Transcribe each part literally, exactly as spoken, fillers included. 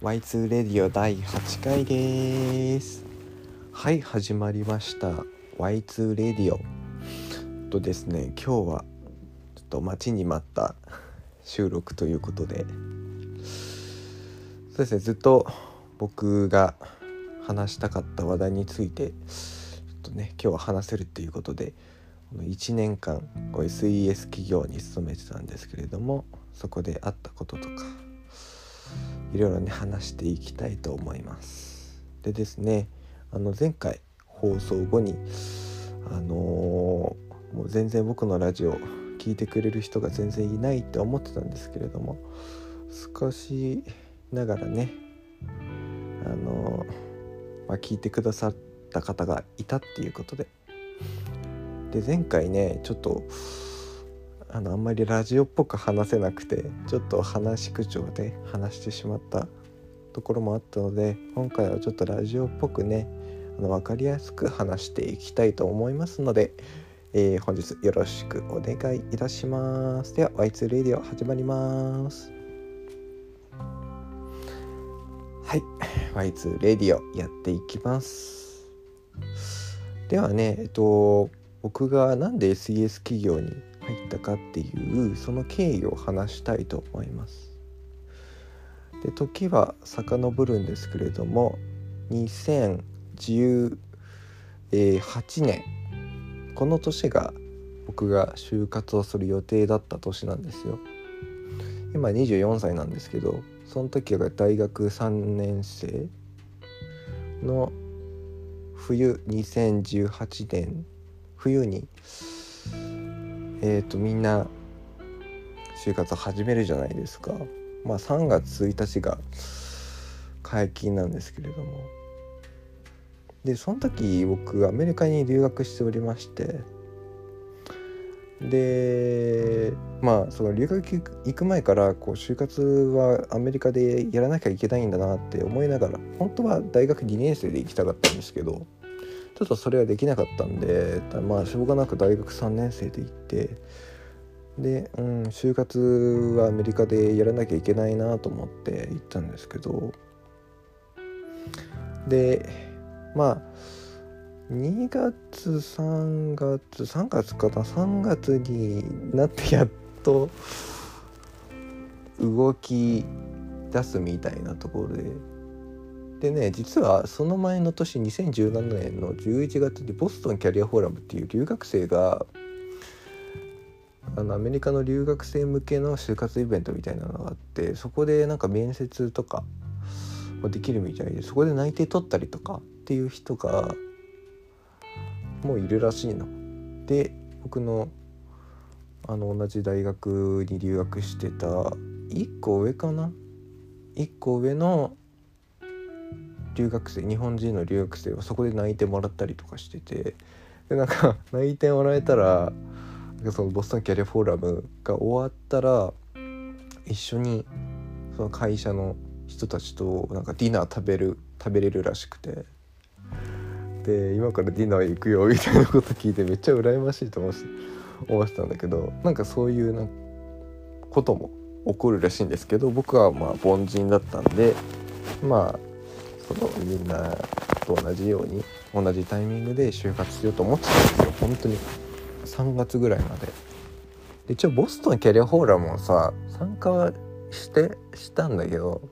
ワイツー Radio だいはちかいです。はい、始まりました ワイツー Radio とですね、今日はちょっと待ちに待った収録ということで、そうですね、ずっと僕が話したかった話題についてちょっとね、今日は話せるっていうことで、いちねんかん エスイーエス 企業に勤めてたんですけれども、そこであったこととかいろいろね話していきたいと思います。でですね、あの前回放送後にあのー、もう全然僕のラジオ聞いてくれる人が全然いないって思ってたんですけれども、少しながらねあのー、まあ、聞いてくださった方がいたっていうことで、で前回ねちょっとあのあんまりラジオっぽく話せなくて、ちょっと話し口調で話してしまったところもあったので、今回はちょっとラジオっぽくね、あの分かりやすく話していきたいと思いますので、えー、本日よろしくお願いいたします。では ワイツー レディオ始まります。はい、 ワイツー レディオやっていきます。ではね、えっと僕がなんで エスイーエス 企業に入ったかっていうその経緯を話したいと思います。で時は遡るんですけれども、にせんじゅうはちねん、この年が僕が就活をする予定だった年なんですよ。今にじゅうよんさいなんですけど、その時が大学さんねんせいの冬、にせんじゅうはちねん冬にえーと、みんな就活始めるじゃないですか。まあさんがつついたちが解禁なんですけれども、でその時僕アメリカに留学しておりまして、でまあその留学行く前からこう就活はアメリカでやらなきゃいけないんだなって思いながら、本当は大学にねんせいで行きたかったんですけど、ちょっとそれはできなかったんで、まあしょうがなく大学さんねんせいで行って、で、うん、就活はアメリカでやらなきゃいけないなと思って行ったんですけど、でまあにがつさんがつさんがつかなさんがつになってやっと動き出すみたいなところで。でね、実はその前の年にせんじゅうななねんのじゅういちがつでボストンキャリアフォーラムっていう留学生があのアメリカの留学生向けの就活イベントみたいなのがあって、そこでなんか面接とかもできるみたいで、そこで内定取ったりとかっていう人がもういるらしいので、僕のあの同じ大学に留学してたいっこ上かな、いっこ上の留学生、日本人の留学生はそこで内定もらったりとかしてて、でなんか内定もらえたら、そのボストンキャリアフォーラムが終わったら一緒にその会社の人たちとなんかディナー食べる食べれるらしくて、で今からディナー行くよみたいなこと聞いてめっちゃ羨ましいと思ってたんだけど、なんかそういうなんかことも起こるらしいんですけど、僕はまあ凡人だったんで、まあそのみんなと同じように同じタイミングで就活しようと思ってたんですよ、本当にさんがつぐらいまで。で一応ボストンキャリアフォーラムもさ参加はしてしたんだけど、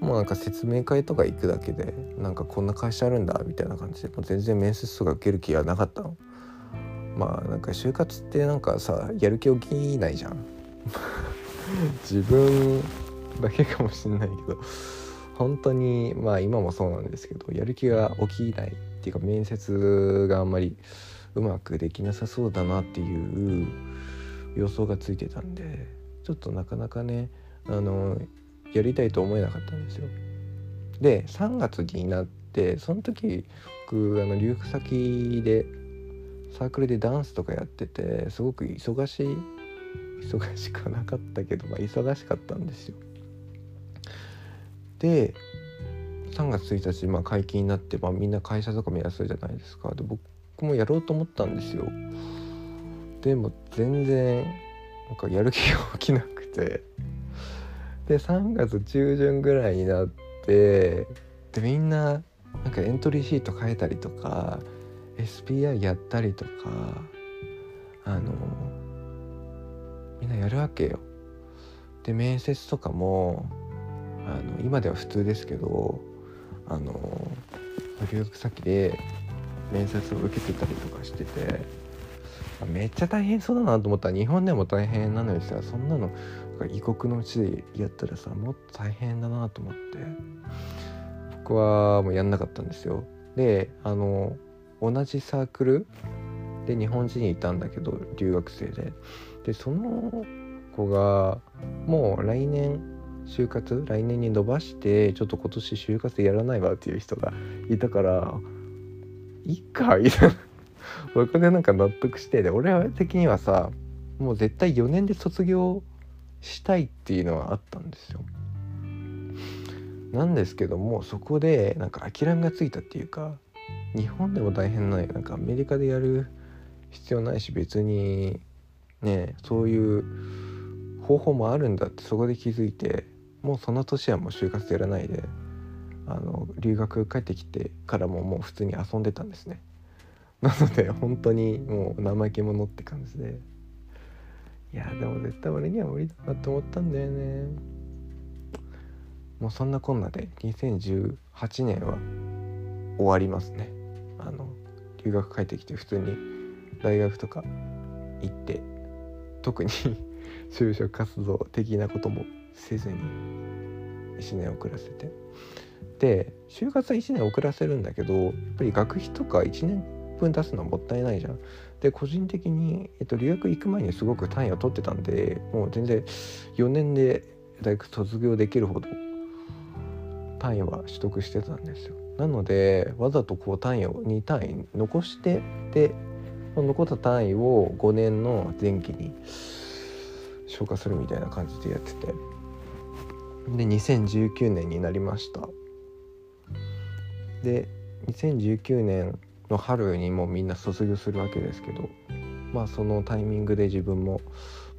もうなんか説明会とか行くだけで、なんかこんな会社あるんだみたいな感じで、もう全然面接とか受ける気はなかったの。まあなんか就活ってなんかさ、やる気起きないじゃん自分だけかもしんないけど、本当にまあ今もそうなんですけど、やる気が起きないっていうか、面接があんまりうまくできなさそうだなっていう予想がついてたんで、ちょっとなかなかねあのやりたいと思えなかったんですよ。でさんがつになって、その時僕あの留学先でサークルでダンスとかやってて、すごく忙しい忙しくはなかったけど、まあ、忙しかったんですよ。でさんがつついたち、まあ、解禁になって、まあ、みんな会社とか目安じゃないですか。で僕もやろうと思ったんですよ。でも全然なんかやる気が起きなくて、でさんがつ中旬ぐらいになって、でみんななんかエントリーシート変えたりとか エスピーアイ やったりとか、あのみんなやるわけよ。で面接とかもあの今では普通ですけど、あの留学先で面接を受けてたりとかしてて、めっちゃ大変そうだなと思ったら日本でも大変なのにさ、そんなの異国の地でやったらさもっと大変だなと思って、僕はもうやんなかったんですよ。であの同じサークルで日本人いたんだけど留学生で、でその子がもう来年就活来年に伸ばしてちょっと今年就活やらないわっていう人がいたから、いいかい僕でなんか納得して、で俺的にはさもう絶対よねんで卒業したいっていうのはあったんですよ。なんですけどもそこでなんか諦めがついたっていうか、日本でも大変ない、なんかアメリカでやる必要ないし別にねそういう方法もあるんだってそこで気づいて、もうその年はもう就活やらないで、あの留学帰ってきてからももう普通に遊んでたんですね。なので本当にもう怠け者って感じで、いやでも絶対俺には無理だなと思ったんだよね。もうそんなこんなでにせんじゅうはちねんは終わりますね。あの留学帰ってきて普通に大学とか行って、特に就職活動的なこともせずにいちねん遅らせて、で就活はいちねん遅らせるんだけど、やっぱり学費とかいちねんぶん出すのはもったいないじゃん。で個人的に、えっと、留学行く前にすごく単位を取ってたんで、もう全然よねんで大学卒業できるほど単位は取得してたんですよ。なのでわざとこう単位をに単位残して、で残った単位をごねんの前期に消化するみたいな感じでやってて、でにせんじゅうきゅうねんになりました。でにせんじゅうきゅうねんの春にもうみんな卒業するわけですけど、まあそのタイミングで自分も、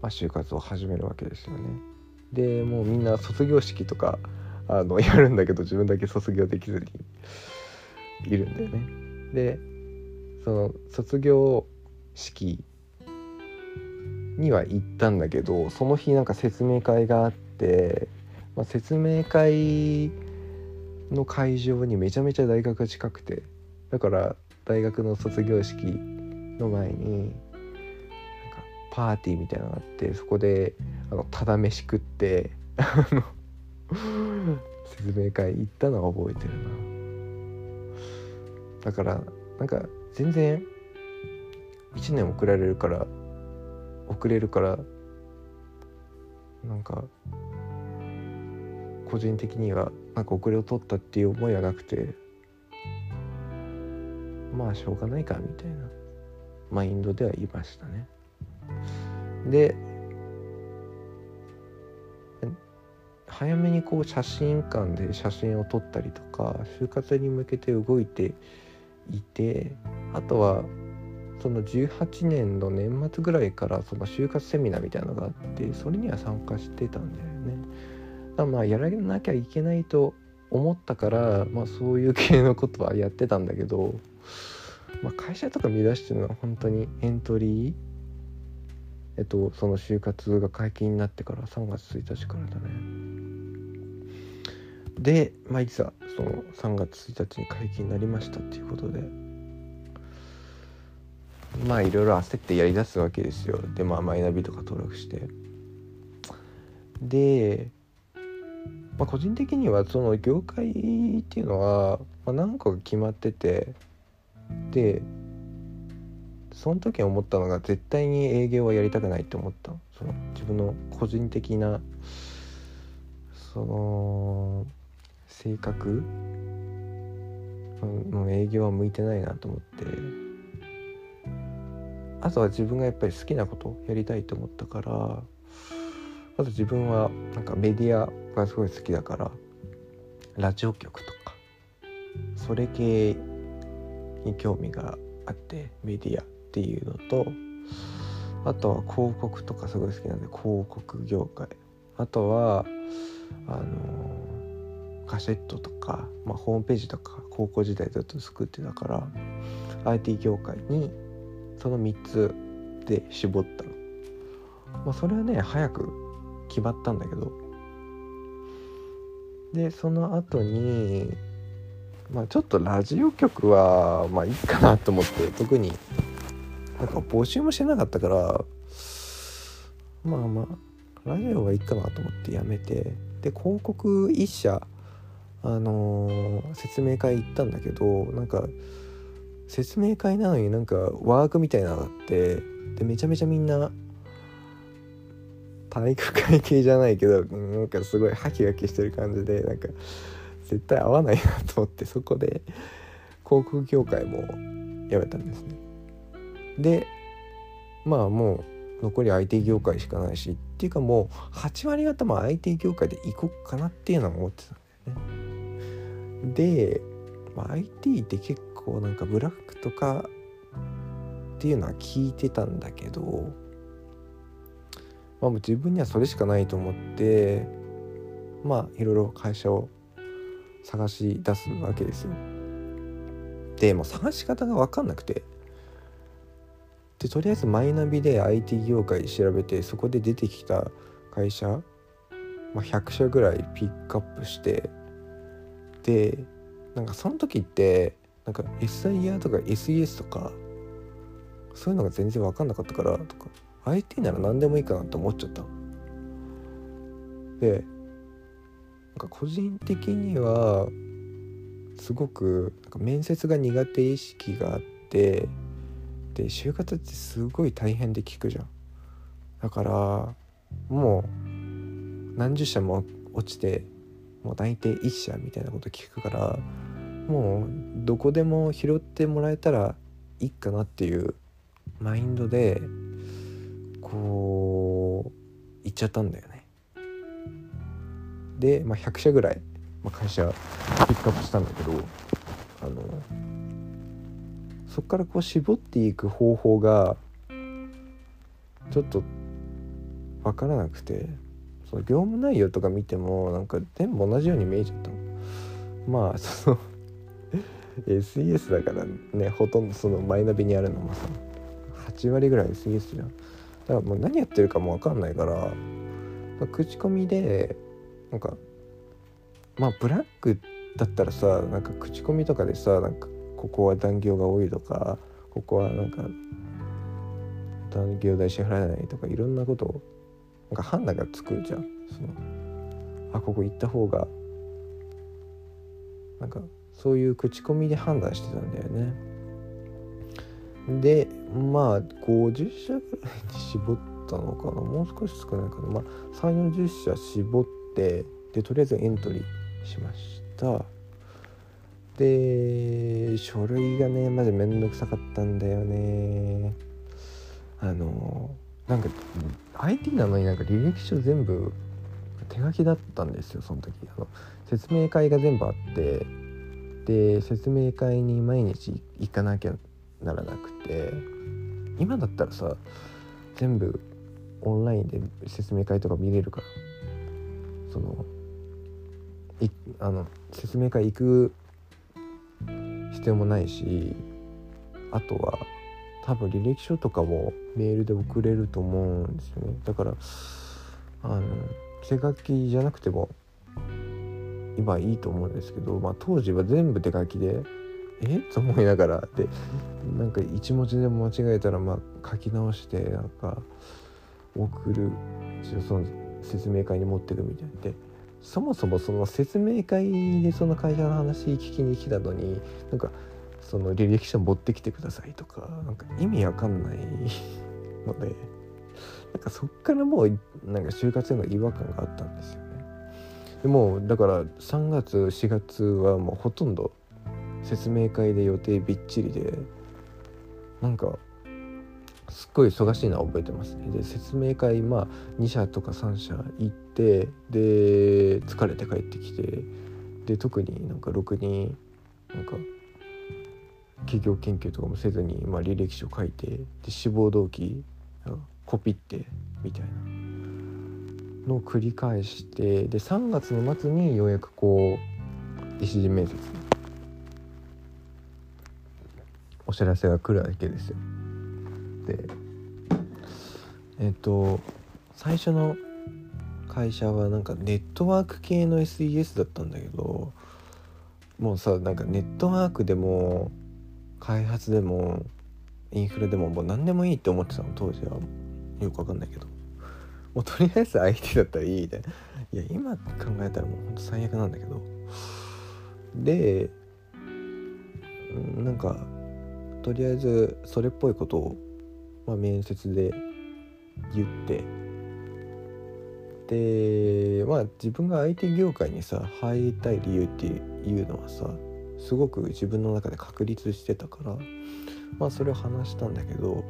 まあ、就活を始めるわけですよね。でもうみんな卒業式とかあのやるんだけど、自分だけ卒業できずにいるんだよね。でその卒業式には行ったんだけど、その日なんか説明会があって、まあ、説明会の会場にめちゃめちゃ大学が近くて、だから大学の卒業式の前になんかパーティーみたいなのがあって、そこであのただ飯食ってあの説明会行ったのは覚えてるな。だからなんか全然いちねん遅られるから遅れるからなんか個人的にはなんか遅れを取ったっていう思いはなくて、まあしょうがないかみたいなマインドではいましたね。で早めにこう写真館で写真を撮ったりとか、就活に向けて動いていて、あとはそのじゅうはちねんの年末ぐらいからその就活セミナーみたいなのがあって、それには参加してたんだよね。だからまあやらなきゃいけないと思ったから、まあ、そういう系のことはやってたんだけど、まあ、会社とか見出してるのは本当にエントリー、えっとその就活が解禁になってからさんがつついたちからだね。でまあいざそのさんがつついたちに解禁になりましたっていうことで、まあいろいろ焦ってやりだすわけですよ。でまあマイナビとか登録して、でまあ、個人的にはその業界っていうのはまあ何個か決まってて、でその時思ったのが絶対に営業はやりたくないって思った。その自分の個人的なその性格の営業は向いてないなと思って、あとは自分がやっぱり好きなことをやりたいと思ったから、あと自分はなんかメディアがすごい好きだからラジオ局とかそれ系に興味があって、メディアっていうのと、あとは広告とかすごい好きなんで広告業界、あとはあのカセットとか、まあ、ホームページとか高校時代ずっと作ってたから アイティー 業界にそのみっつで絞ったの、まあ、それはね早く決まったんだけど、でその後に、まあ、ちょっとラジオ局はまあいいかなと思って、特になんか募集もしてなかったからまあまあラジオはいいかなと思ってやめて、で広告一社、あのー、説明会行ったんだけど、なんか説明会なのになんかワークみたいなのがあって、でめちゃめちゃみんな体育会系じゃないけどなんかすごいハキハキしてる感じで、なんか絶対合わないなと思って、そこで航空業界もやめたんですね。でまあもう残り アイティー 業界しかないしっていうか、もうはち割方も アイティー 業界で行こっかなっていうのを思ってたんだよね。で、まあ、アイティー って結構なんかブラックとかっていうのは聞いてたんだけど、まあ、もう自分にはそれしかないと思って、まあいろいろ会社を探し出すわけですよ。でもう探し方が分かんなくて、でとりあえずマイナビで アイティー 業界調べて、そこで出てきた会社、まあ、ひゃく社ぐらいピックアップして、でなんかその時ってなんか エスアイアール とか エスイーエス とかそういうのが全然分かんなかったからとか、 アイティー なら何でもいいかなと思っちゃった。でなんか個人的にはすごくなんか面接が苦手意識があって、で就活ってすごい大変で聞くじゃん。だからもう何十社も落ちて、もう大体一社みたいなこと聞くから、もうどこでも拾ってもらえたらいいかなっていうマインドでこう行っちゃったんだよね。で、まあ、ひゃく社ぐらい、まあ、会社ピックアップしたんだけど、あのそこからこう絞っていく方法がちょっと分からなくて、その業務内容とか見てもなんか全部同じように見えちゃったの。まあその エスイーエス だからね、ほとんどそのマイナビにあるのもさはち割ぐらい エスイーエス じゃん。だからもう何やってるかも分かんないから、口コミでなんかまあブラックだったらさ、なんか口コミとかでさ、なんかここは残業が多いとか、ここはなんか残業代支払えないとか、いろんなことをなんか判断がつくじゃん。そのあここ行った方がなんかそういう口コミで判断してたんだよね。でまあごじゅっ社ぐらいに絞ったのかな、もう少し少ないかな、まあさん、よんじゅっ社絞って、でとりあえずエントリーしました。で書類がねマジめんどくさかったんだよね。あのなんか アイティー なのになんか履歴書全部手書きだったんですよ、その時。あの説明会が全部あって、で説明会に毎日行かなきゃならなくて、今だったらさ全部オンラインで説明会とか見れるから、そのいあの説明会行く必要もないし、あとは多分履歴書とかもメールで送れると思うんですよね。だからあの手書きじゃなくても今いいと思うんですけど、まあ、当時は全部手書きでえと思いながら、でなんか一文字でも間違えたらまあ書き直してなんか送る、その説明会に持ってるみたいで、そもそもその説明会でその会社の話聞きに来たのになんかその履歴書持ってきてくださいとか、なんか意味わかんないので、なんかそっからもうなんか就活への違和感があったんですよね。でもうだからさんがつしがつはもうほとんど説明会で予定びっちりで、なんかすっごい忙しいのは覚えてますね。で説明会、まあ、に社とかさん社行って、で疲れて帰ってきて、で特になんかろくになんか企業研究とかもせずに、まあ、履歴書書いて、で志望動機コピってみたいなの繰り返して、でさんがつの末にようやくこう一次面接お知らせが来るわけですよ。でえっと最初の会社はなんかネットワーク系の エスイーエス だったんだけど、もうさなんかネットワークでも開発でもインフラでももう何でもいいって思ってたの当時は。よくわかんないけど、もうとりあえず アイティー だったらいいみたいな。いや今考えたらもうほんと最悪なんだけど、でなんかとりあえずそれっぽいことを、まあ、面接で言って、でまあ自分が アイティー 業界にさ入りたい理由っていうのはさすごく自分の中で確立してたから、まあそれを話したんだけど、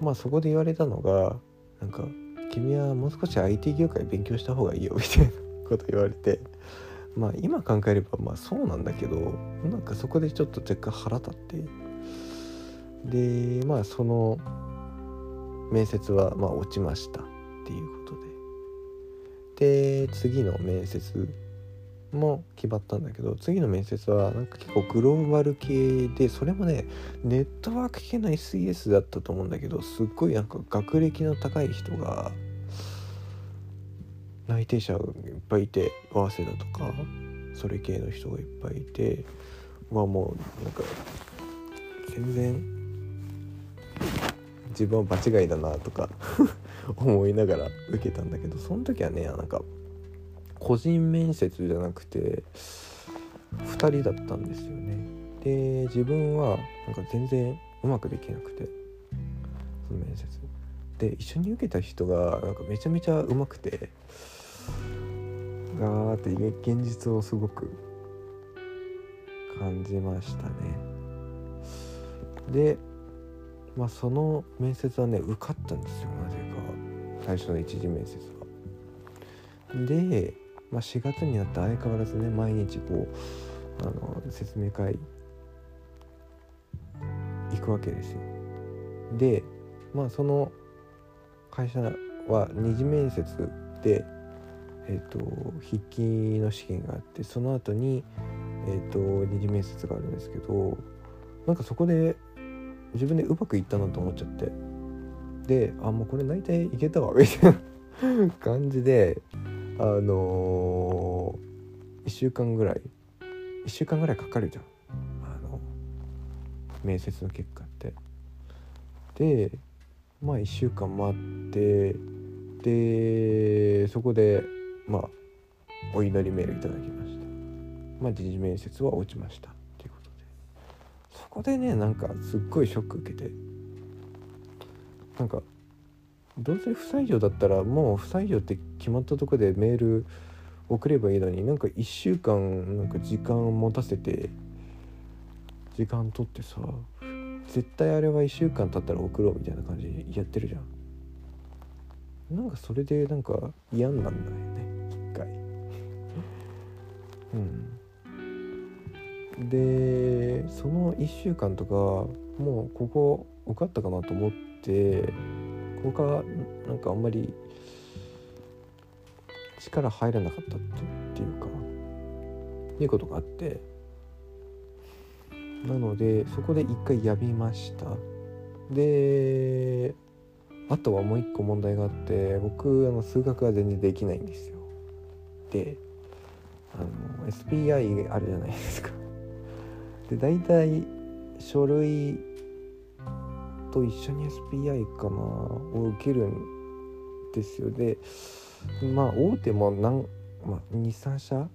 まあそこで言われたのがなんか君はもう少し アイティー 業界勉強した方がいいよみたいなこと言われて、まあ今考えればまあそうなんだけど、なんかそこでちょっと若干腹立って、でまあその面接はまあ落ちましたっていうことで、で次の面接も決まったんだけど、次の面接はなんか結構グローバル系で、それもねネットワーク系の エスイーエス だったと思うんだけど、すっごいなんか学歴の高い人が内定者がいっぱいいて、早稲田とかそれ系の人がいっぱいいて、まあもうなんか全然自分は場違いだなとか思いながら受けたんだけど、その時はねなんか個人面接じゃなくてふたりだったんですよね。で自分はなんか全然うまくできなくて、その面接で一緒に受けた人がなんかめちゃめちゃうまくて、ガーって現実をすごく感じましたね。で、まあ、その面接はね受かったんですよ、なぜか最初の一次面接は。でまあ、しがつになって相変わらずね毎日こうあの説明会行くわけですよ。でまあその会社は二次面接でえっと筆記の試験があって、その後にえっと二次面接があるんですけど、なんかそこで自分でうまくいったなと思っちゃって、であもうこれ大体いけたわみたいな感じで。あのー、いっしゅうかんぐらいいっしゅうかんぐらいかかるじゃん、あの面接の結果って。でまあいっしゅうかん待って、でそこでまあお祈りメールいただきました。まあ次次面接は落ちましたっていうことで、そこでねなんかすっごいショック受けて、なんかどうせ不採用だったらもう不採用って決まったとこでメール送ればいいのに、なんかいっしゅうかんなんか時間を持たせて時間取ってさ、絶対あれはいっしゅうかん経ったら送ろうみたいな感じでやってるじゃん。なんかそれでなんか嫌になんだよね一回うんでそのいっしゅうかんとかもうここ受かったかなと思って、僕はなんかあんまり力入らなかったっていうかっていうことがあって、なのでそこで一回やめました。であとはもう一個問題があって、僕あの数学は全然できないんですよ。であの エスピーアイ あるじゃないですか。で大体書類と一緒に エスピーアイ かなを受けるんですよ。でまあ大手も何、まあ、に,さん 社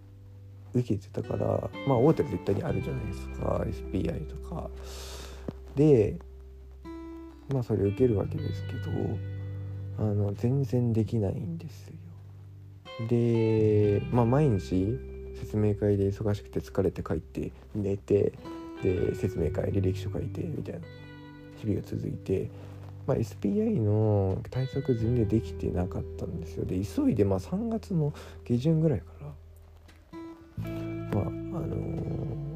受けてたから、まあ大手は絶対にあるじゃないですか エスピーアイ とかで、まあそれ受けるわけですけど、あの全然できないんですよ。でまあ毎日説明会で忙しくて疲れて帰って寝て、で説明会履歴書書いてみたいな日々が続いて、まあ、エスピーアイ の対策全然できてなかったんですよ。で急いで、まあ、さんがつの下旬ぐらいから、まああのー、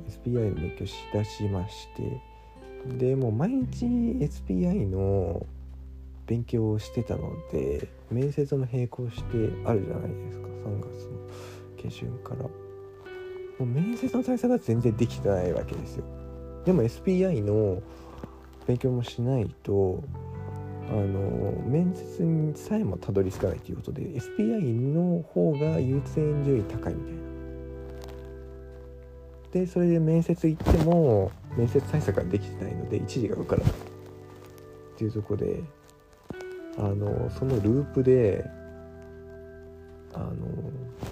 エスピーアイ の勉強しだしまして、でもう毎日 エスピーアイ の勉強をしてたので、面接も並行してあるじゃないですか、さんがつの下旬から。もう面接の対策は全然できてないわけですよ。でも エスピーアイ の勉強もしないと、あの面接にさえもたどり着かないということで、 エスピーアイ の方が優先順位高いみたいな。でそれで面接行っても面接対策ができてないので一時が受からないっていうところで、あのそのループで、あの、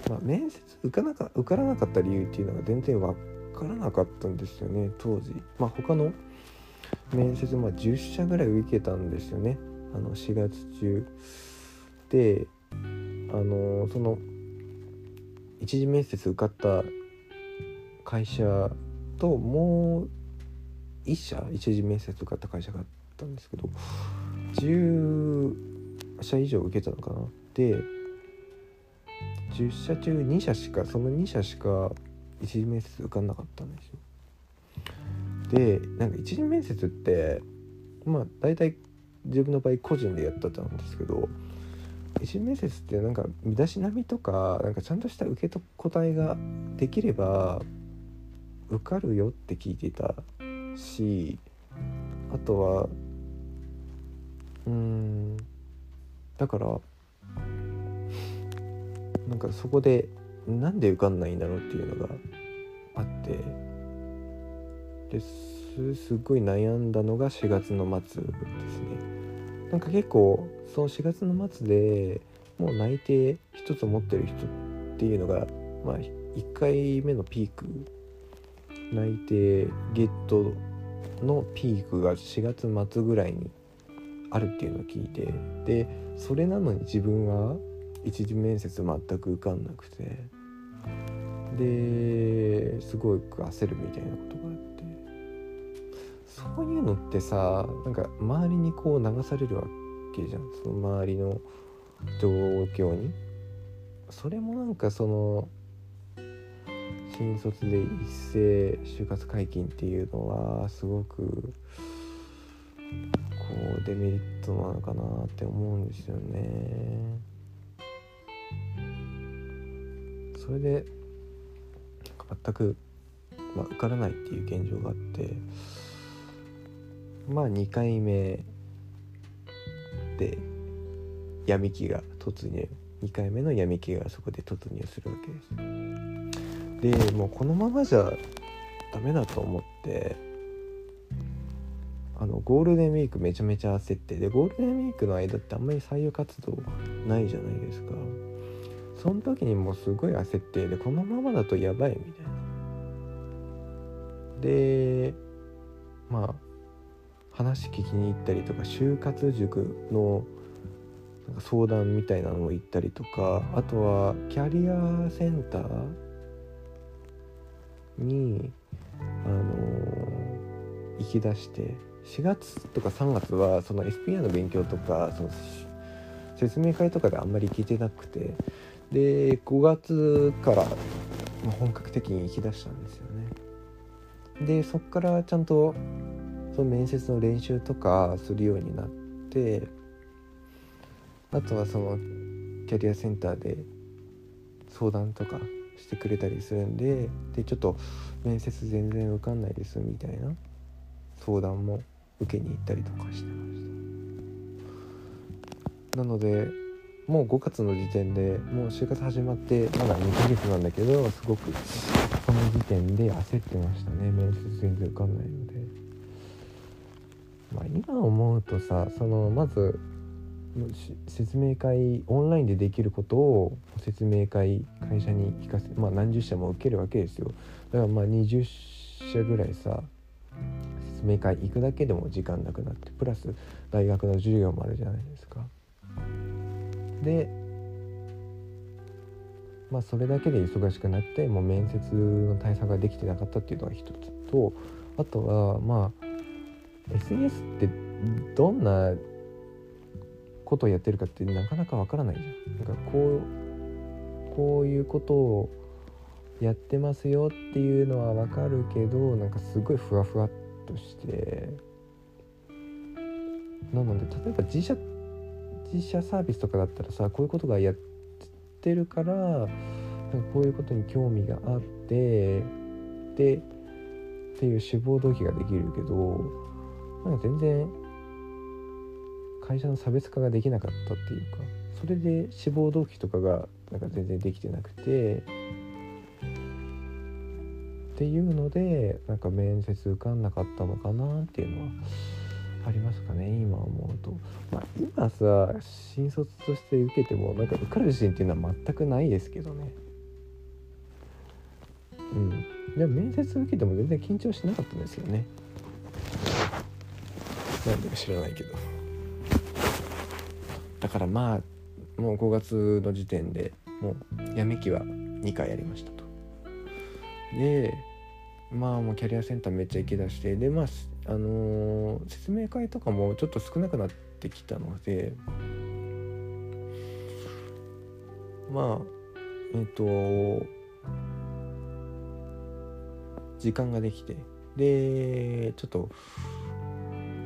まあ、面接受かなか、受からなかった理由っていうのが全然分からなかったんですよね、当時。まあ、他の面接、まあ、じゅっしゃぐらい受けたんですよね、あのしがつ中で。あのその一次面接受かった会社ともういっしゃ、一次面接受かった会社があったんですけど、じゅっしゃ以上受けたのかな。でじゅっしゃ中にしゃしか、そのにしゃしか一次面接受かんなかったんですよ。でなんか一次面接ってまあ大体自分の場合個人でやったんですけど、一次面接ってなんか身だしなみとか、なんかちゃんとした受け答えができれば受かるよって聞いていたし、あとはうーんだからなんかそこでなんで受かんないんだろうっていうのがあって、です、すごい悩んだのがしがつの末ですね。なんか結構そのしがつの末でもう内定一つ持ってる人っていうのが、まあ、いっかいめのピーク、内定ゲットのピークがしがつ末ぐらいにあるっていうのを聞いて、でそれなのに自分は一次面接全く受かんなくて、ですごく焦るみたいなことがあって、そういうのってさ、なんか周りにこう流されるわけじゃん、その周りの状況に。それもなんかその新卒で一斉就活解禁っていうのはすごくこうデメリットなのかなって思うんですよね。それで全く、まあ、受からないっていう現状があって、まあにかいめで闇期が突入、にかいめの闇期がそこで突入するわけです。でもうこのままじゃダメだと思って、あのゴールデンウィークめちゃめちゃ焦って、でゴールデンウィークの間ってあんまり採用活動ないじゃないですか。その時にもうすごい焦って、でこのままだとやばいみたいな。でまあ話聞きに行ったりとか、就活塾のなんか相談みたいなのを行ったりとか、あとはキャリアセンターに、あのー、行き出して、しがつとかさんがつはその エスピーアイ の勉強とかその説明会とかであんまり聞いてなくて、でごがつから本格的に行き出したんですよね。でそっからちゃんとその面接の練習とかするようになって、あとはそのキャリアセンターで相談とかしてくれたりするんで、でちょっと面接全然受かんないですみたいな相談も受けに行ったりとかしてました。なのでもうごがつの時点で、もう就活始まってまだにかげつなんだけど、すごくその時点で焦ってましたね、面接全然受かんないので。まあ、今思うとさ、そのまず説明会、オンラインでできることを説明会会社に聞かせ、まあ何十社も受けるわけですよ。だからまあにじゅっしゃぐらいさ、説明会行くだけでも時間なくなって、プラス大学の授業もあるじゃないですか。でまあそれだけで忙しくなって、もう面接の対策ができてなかったっていうのが一つと、あとはまあエスイーエス ってどんなことをやってるかってなかなかわからないじゃん。なんかこうこういうことをやってますよっていうのはわかるけど、なんかすごいふわふわっとして、なので例えば自社自社サービスとかだったらさ、こういうことがやってるから、なんかこういうことに興味があってでっていう志望動機ができるけど、なんか全然会社の差別化ができなかったっていうか、それで志望動機とかがなんか全然できてなくてっていうので、なんか面接受かんなかったのかなっていうのはありますかね、今思うと。まあ今さ、新卒として受けてもなんか受かる自信っていうのは全くないですけどね。うん。でも面接受けても全然緊張しなかったんですよね。なんでか知らないけど。だからまあもうごがつの時点でもうやめ期はにかいやりましたと。でまあもうキャリアセンターめっちゃ行きだして、でまああのー、説明会とかもちょっと少なくなってきたので、まあえっと時間ができて、でちょっと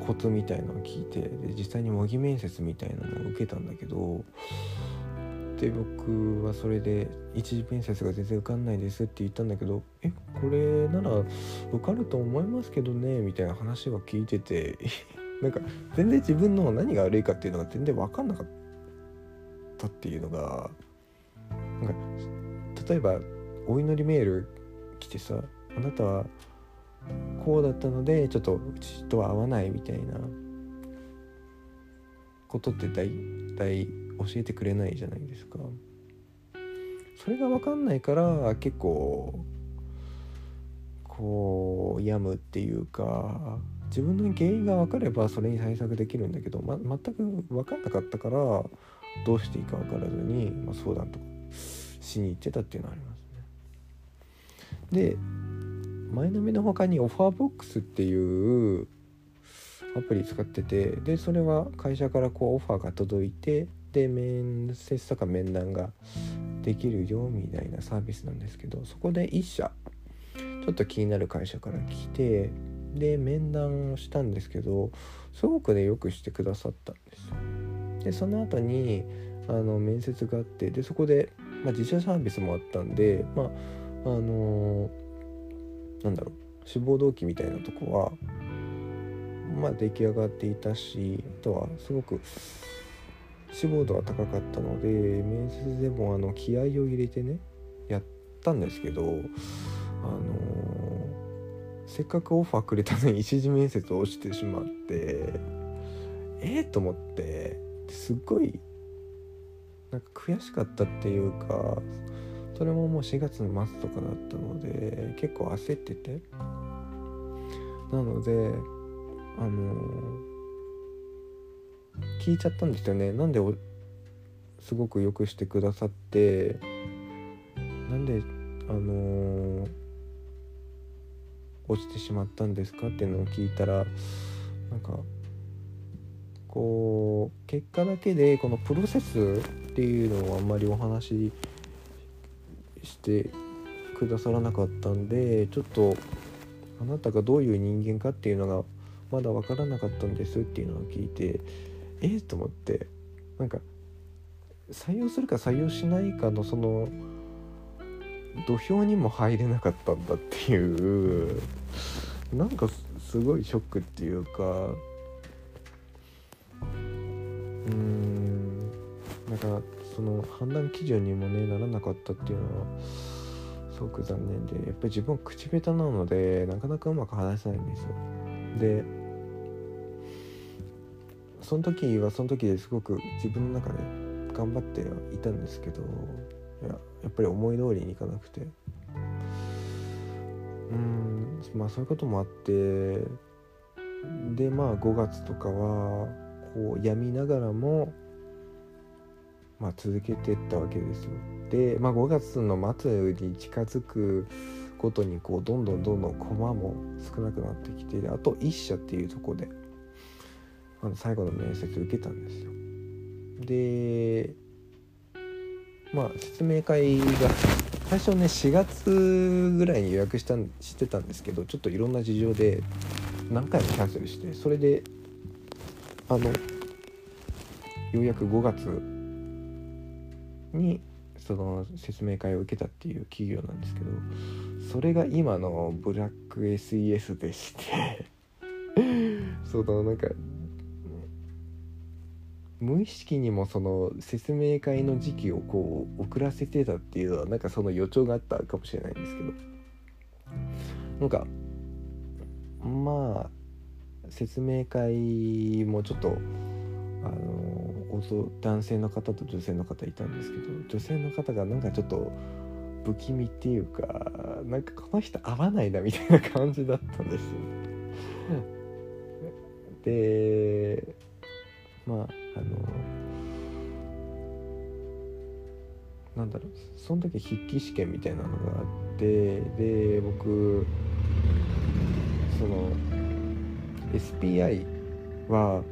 コツみたいなのを聞いて、で実際に模擬面接みたいなのを受けたんだけど、で僕はそれで一次面接が全然受かんないですって言ったんだけど、えこれなら受かると思いますけどねみたいな話は聞いててなんか全然自分の何が悪いかっていうのが全然分かんなかったっていうのが、なんか例えばお祈りメール来てさ、あなたはこうだったのでちょっとうちとは合わないみたいなことって大体教えてくれないじゃないですか。それが分かんないから結構こう病むっていうか、自分の原因が分かればそれに対策できるんだけど、ま、全く分かんなかったからどうしていいか分からずに、まあ、相談とかしに行ってたっていうのはありますね。で前のみの他にオファーボックスっていうアプリ使ってて、でそれは会社からこうオファーが届いて、で面接とか面談ができるよみたいなサービスなんですけど、そこで一社ちょっと気になる会社から来て、で面談をしたんですけど、すごくねよくしてくださったんです。でその後にあの面接があって、でそこで、まあ、自社サービスもあったんで、まああのー、なんだろう志望動機みたいなとこはまあ出来上がっていたし、あとはすごく志望度が高かったので面接でもあの気合を入れてねやったんですけど、あのー、せっかくオファーくれたのに一次面接を落ちてしまって、えーと思って、すっごいなんか悔しかったっていうか、それももうしがつの末とかだったので結構焦ってて、なのであのー、聞いちゃったんですよね。なんでおすごくよくしてくださって、なんであのー、落ちてしまったんですかっていうのを聞いたら、なんかこう結果だけでこのプロセスっていうのをあんまりお話ししてくださらなかったんで、ちょっとあなたがどういう人間かっていうのがまだ分からなかったんですっていうのを聞いて、えー、と思って、なんか採用するか採用しないかのその土俵にも入れなかったんだっていう、なんかすごいショックっていうか、うーんなんかその判断基準にもねならなかったっていうのはすごく残念で、やっぱり自分は口下手なのでなかなかうまく話せないんですよ。でその時はその時ですごく自分の中で頑張っていたんですけど、いや、やっぱり思い通りにいかなくて、うーんまあそういうこともあって、でまあごがつとかはこう病みながらもまあ続けていったわけですよ。でまあごがつの末に近づくごとにこうどんどんどんどんコマも少なくなってきて、あと一社っていうところであの最後の面接受けたんですよ。でまあ説明会が最初ねしがつぐらいに予約したんしてたんですけど、ちょっといろんな事情で何回もキャンセルして、それであのようやくごがつにその説明会を受けたっていう企業なんですけど、それが今のブラック エスイーエス でしてそのなんか無意識にもその説明会の時期をこう遅らせてたっていうのはなんかその予兆があったかもしれないんですけど、なんかまあ説明会もちょっとあの男性の方と女性の方いたんですけど、女性の方がなんかちょっと不気味っていうか、なんかこの人合わないなみたいな感じだったんですよでまああのなんだろう、その時筆記試験みたいなのがあって、で僕その エスピーアイ は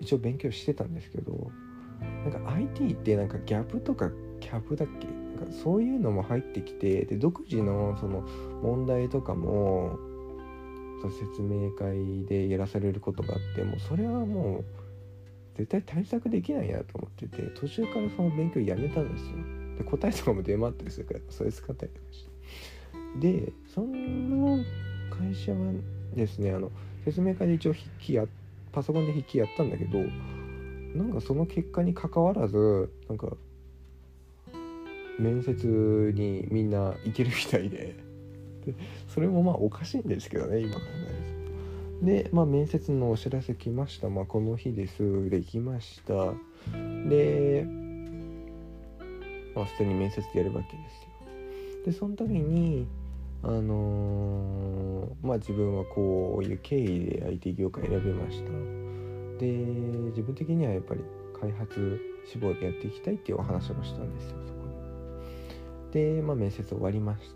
一応勉強してたんですけど、なんか アイティー ってなんかギャプとかキャブだっけ、なんかそういうのも入ってきて、で独自のその問題とかも説明会でやらされることがあって、もうそれはもう絶対対策できないなと思ってて、途中からその勉強やめたんですよ。で答えとかも出回ってるんですよ、それ使ったりとかして。でその会社はですね、あの説明会で一応筆記やパソコンで筆記やったんだけど、なんかその結果に関わらずなんか面接にみんな行けるみたいで、それもまあおかしいんですけどね、今考えると。で、まあ、面接のお知らせ来ました、まあ、この日ですできました。で、まあ、普通に面接でやるわけですよ。でその時にあのー、まあ自分はこういう経緯で アイティー 業界選びました。で自分的にはやっぱり開発志望でやっていきたいっていうお話をしたんですよ、そこで。で、まあ、面接終わりまして、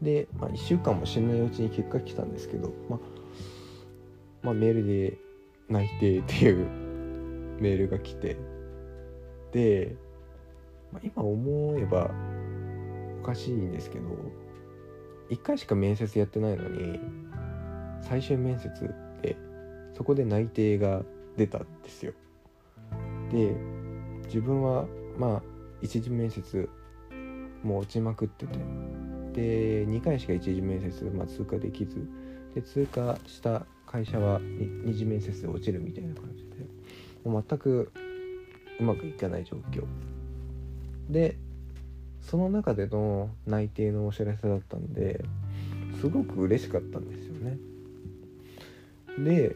で、まあ、いっしゅうかんもしないうちに結果来たんですけど、まあまあ、メールで内定っていうメールが来て、で、まあ、今思えばおかしいんですけど、いっかいしか面接やってないのに最終面接でそこで内定が出たんですよ。で自分はまあ一次面接もう落ちまくってて、でにかいしか一次面接、まあ、通過できず、で通過した会社は二次面接で落ちるみたいな感じで、もう全くうまくいかない状況で、その中での内定のお知らせだったんで、すごく嬉しかったんですよね。で、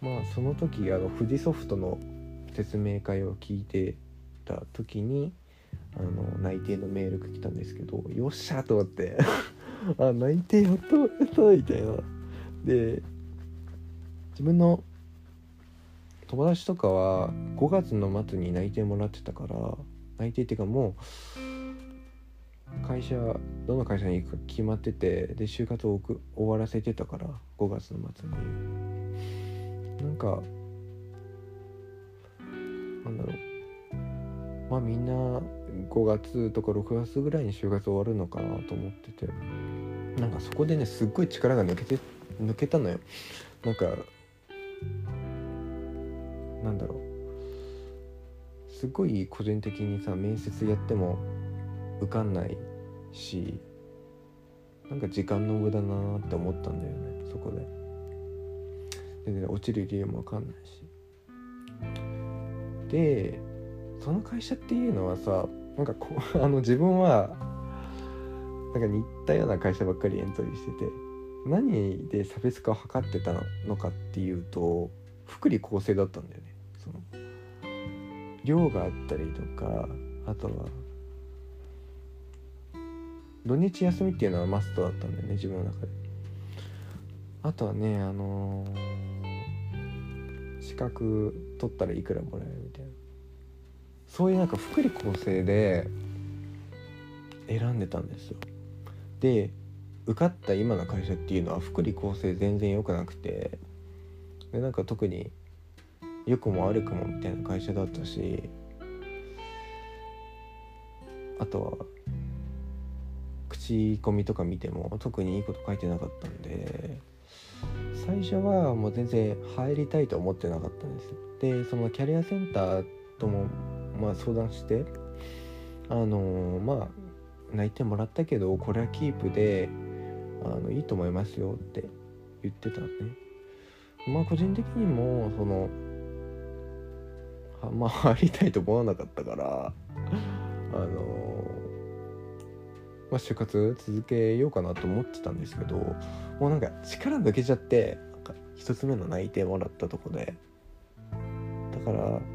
まあその時あの富士ソフトの説明会を聞いてた時に、あの内定のメールが来たんですけど、よっしゃと思ってあ内定やったやったみたいな。で自分の友達とかはごがつの末に内定もらってたから、内定っていうかもう会社どの会社に行くか決まってて、で就活を終わらせてたからごがつの末に、なんかなんだろう、まあ、みんなごがつとかろくがつぐらいに就活終わるのかなと思ってて、なんかそこでねすっごい力が抜けて抜けたのよ。なんかなんだろう、すごい個人的にさ面接やっても受かんないし、なんか時間の無駄だなって思ったんだよね、そこで。で、ね、落ちる理由も分かんないし、でその会社っていうのはさ、なんかこうあの自分はなんか似たような会社ばっかりエントリーしてて、何で差別化を図ってたのかっていうと、福利厚生だったんだよね。その寮があったりとか、あとは土日休みっていうのはマストだったんだよね、自分の中で。あとはね、あのー、資格取ったらいくらもらえるみたいな、そういうなんか福利厚生で選んでたんですよ。で受かった今の会社っていうのは福利厚生全然良くなくて、でなんか特に良くも悪くもみたいな会社だったし、あとは口コミとか見ても特にいいこと書いてなかったんで、最初はもう全然入りたいと思ってなかったんです。でそのキャリアセンターともまあ相談してあのまあ泣いてもらったけどこれはキープであのいいと思いますよって言ってたね。まあ個人的にもそのまあ入りたいと思わなかったからあのまあ就活続けようかなと思ってたんですけど、もうなんか力抜けちゃってなんか一つ目の内定もらったとこでだからなんか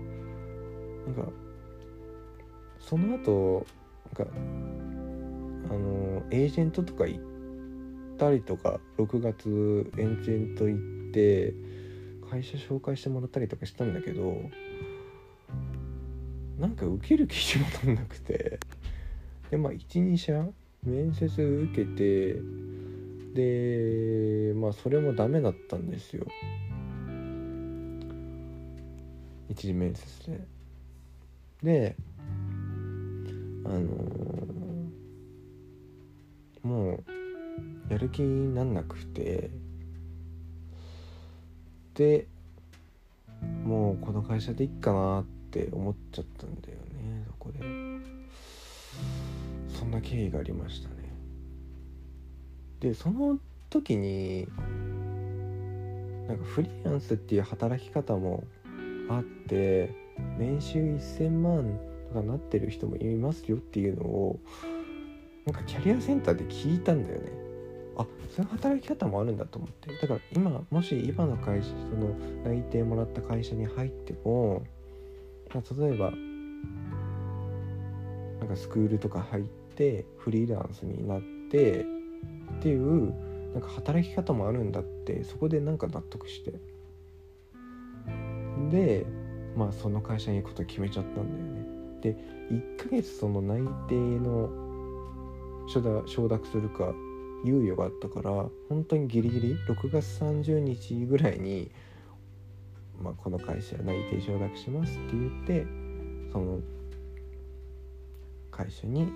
その後なんかあのエージェントとか行ったりとかろくがつエージェント行って会社紹介してもらったりとかしたんだけどなんか受ける気にもなんなくて、でまあいち、に社面接受けてでまあそれもダメだったんですよ一次面接で。であのー、もうやる気になんなくてでもうこの会社でいっかなって思っちゃったんだよね。そこでそんな経緯がありましたね。でその時になんかフリーランスっていう働き方もあって年収せんまんとかなってる人もいますよっていうのをなんかキャリアセンターで聞いたんだよね。あ、そういう働き方もあるんだと思って、だから今もし今の会社その内定もらった会社に入っても、まあ、例えばなんかスクールとか入ってフリーランスになってっていうなんか働き方もあるんだってそこでなんか納得してでまあその会社に行くこと決めちゃったんだよね。でいっかげつその内定の承諾するか猶予があったから本当にギリギリろくがつさんじゅうにちぐらいに、まあ、この会社内定承諾しますって言ってその会社に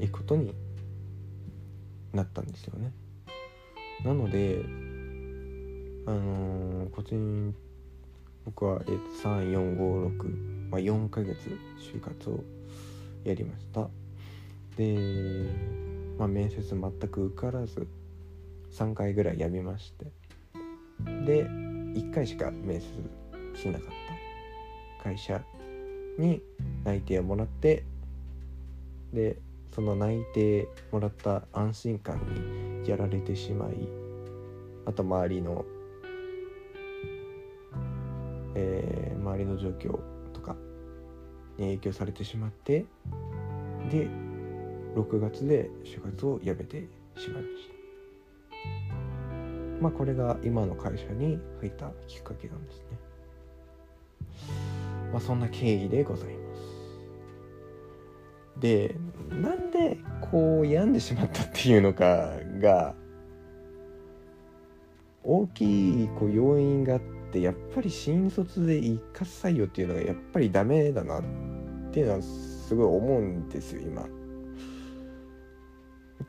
行くことになったんですよね。なのであのー、個人僕はさん、よん、ご、ろく、まあ、よんかげつ就活をやりました。で、まあ、面接全く受からずさんかいぐらいやめましてでいっかいしか面接しなかった会社に内定をもらってでその内定もらった安心感にやられてしまい、あと周りのえー、周りの状況とかに影響されてしまってでろくがつで就活を辞めてしまいました。まあこれが今の会社に入ったきっかけなんですね。まあそんな経緯でございます。でなんでこう病んでしまったっていうのかが大きいこう要因があってやっぱり新卒で一括採用っていうのがやっぱりダメだなっていうのはすごい思うんですよ今。や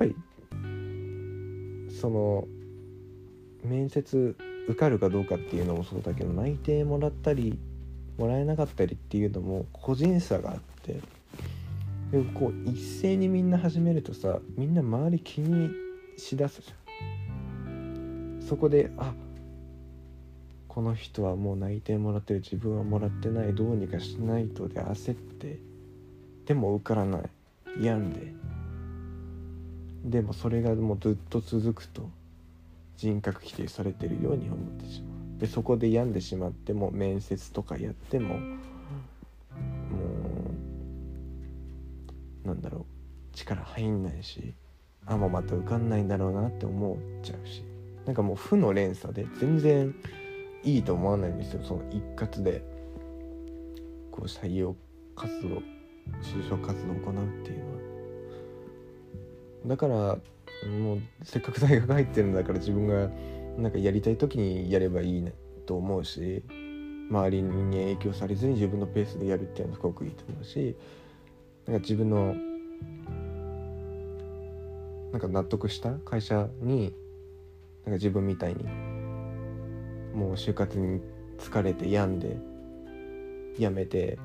っぱりその面接受かるかどうかっていうのもそうだけど内定もらったりもらえなかったりっていうのも個人差があってでこう一斉にみんな始めるとさみんな周り気にしだすじゃん。そこであこの人はもう内定もらってる自分はもらってないどうにかしないとで焦ってでも受からない病んででもそれがもうずっと続くと人格否定されてるように思ってしまう。でそこで病んでしまっても面接とかやってももうなんだろう力入んないしあもうまた受かんないんだろうなって思っちゃうしなんかもう負の連鎖で全然いいと思わないんですよ。その一括でこう採用活動就職活動を行うっていうのはだからもうせっかく大学入ってるんだから自分がなんかやりたい時にやればいいなと思うし周りに影響されずに自分のペースでやるっていうのはすごくいいと思うしなんか自分のなんか納得した会社になんか自分みたいにもう就活に疲れて病んで辞めて、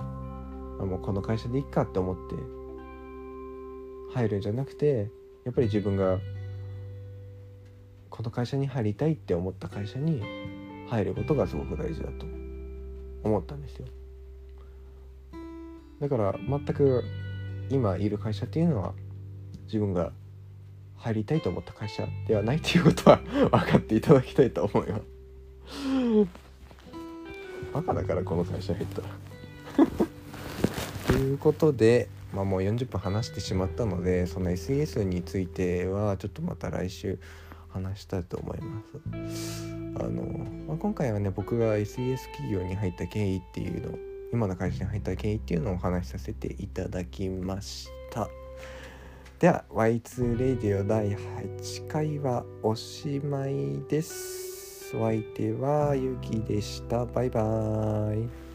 あ、もうこの会社でいいかって思って入るんじゃなくて、やっぱり自分がこの会社に入りたいって思った会社に入ることがすごく大事だと思ったんですよ。だから全く今いる会社っていうのは自分が入りたいと思った会社ではないっていうことは分かっていただきたいと思います。バカだからこの会社入ったらということで、まあ、もうよんじゅっぷん話してしまったので、その エスイーエス についてはちょっとまた来週話したいと思います。あのまあ、今回はね、僕が エスイーエス 企業に入った経緯っていうのを、今の会社に入った経緯っていうのをお話しさせていただきました。では ワイツー Radio だいはちかいはおしまいです。お相手はゆきでした。バイバーイ。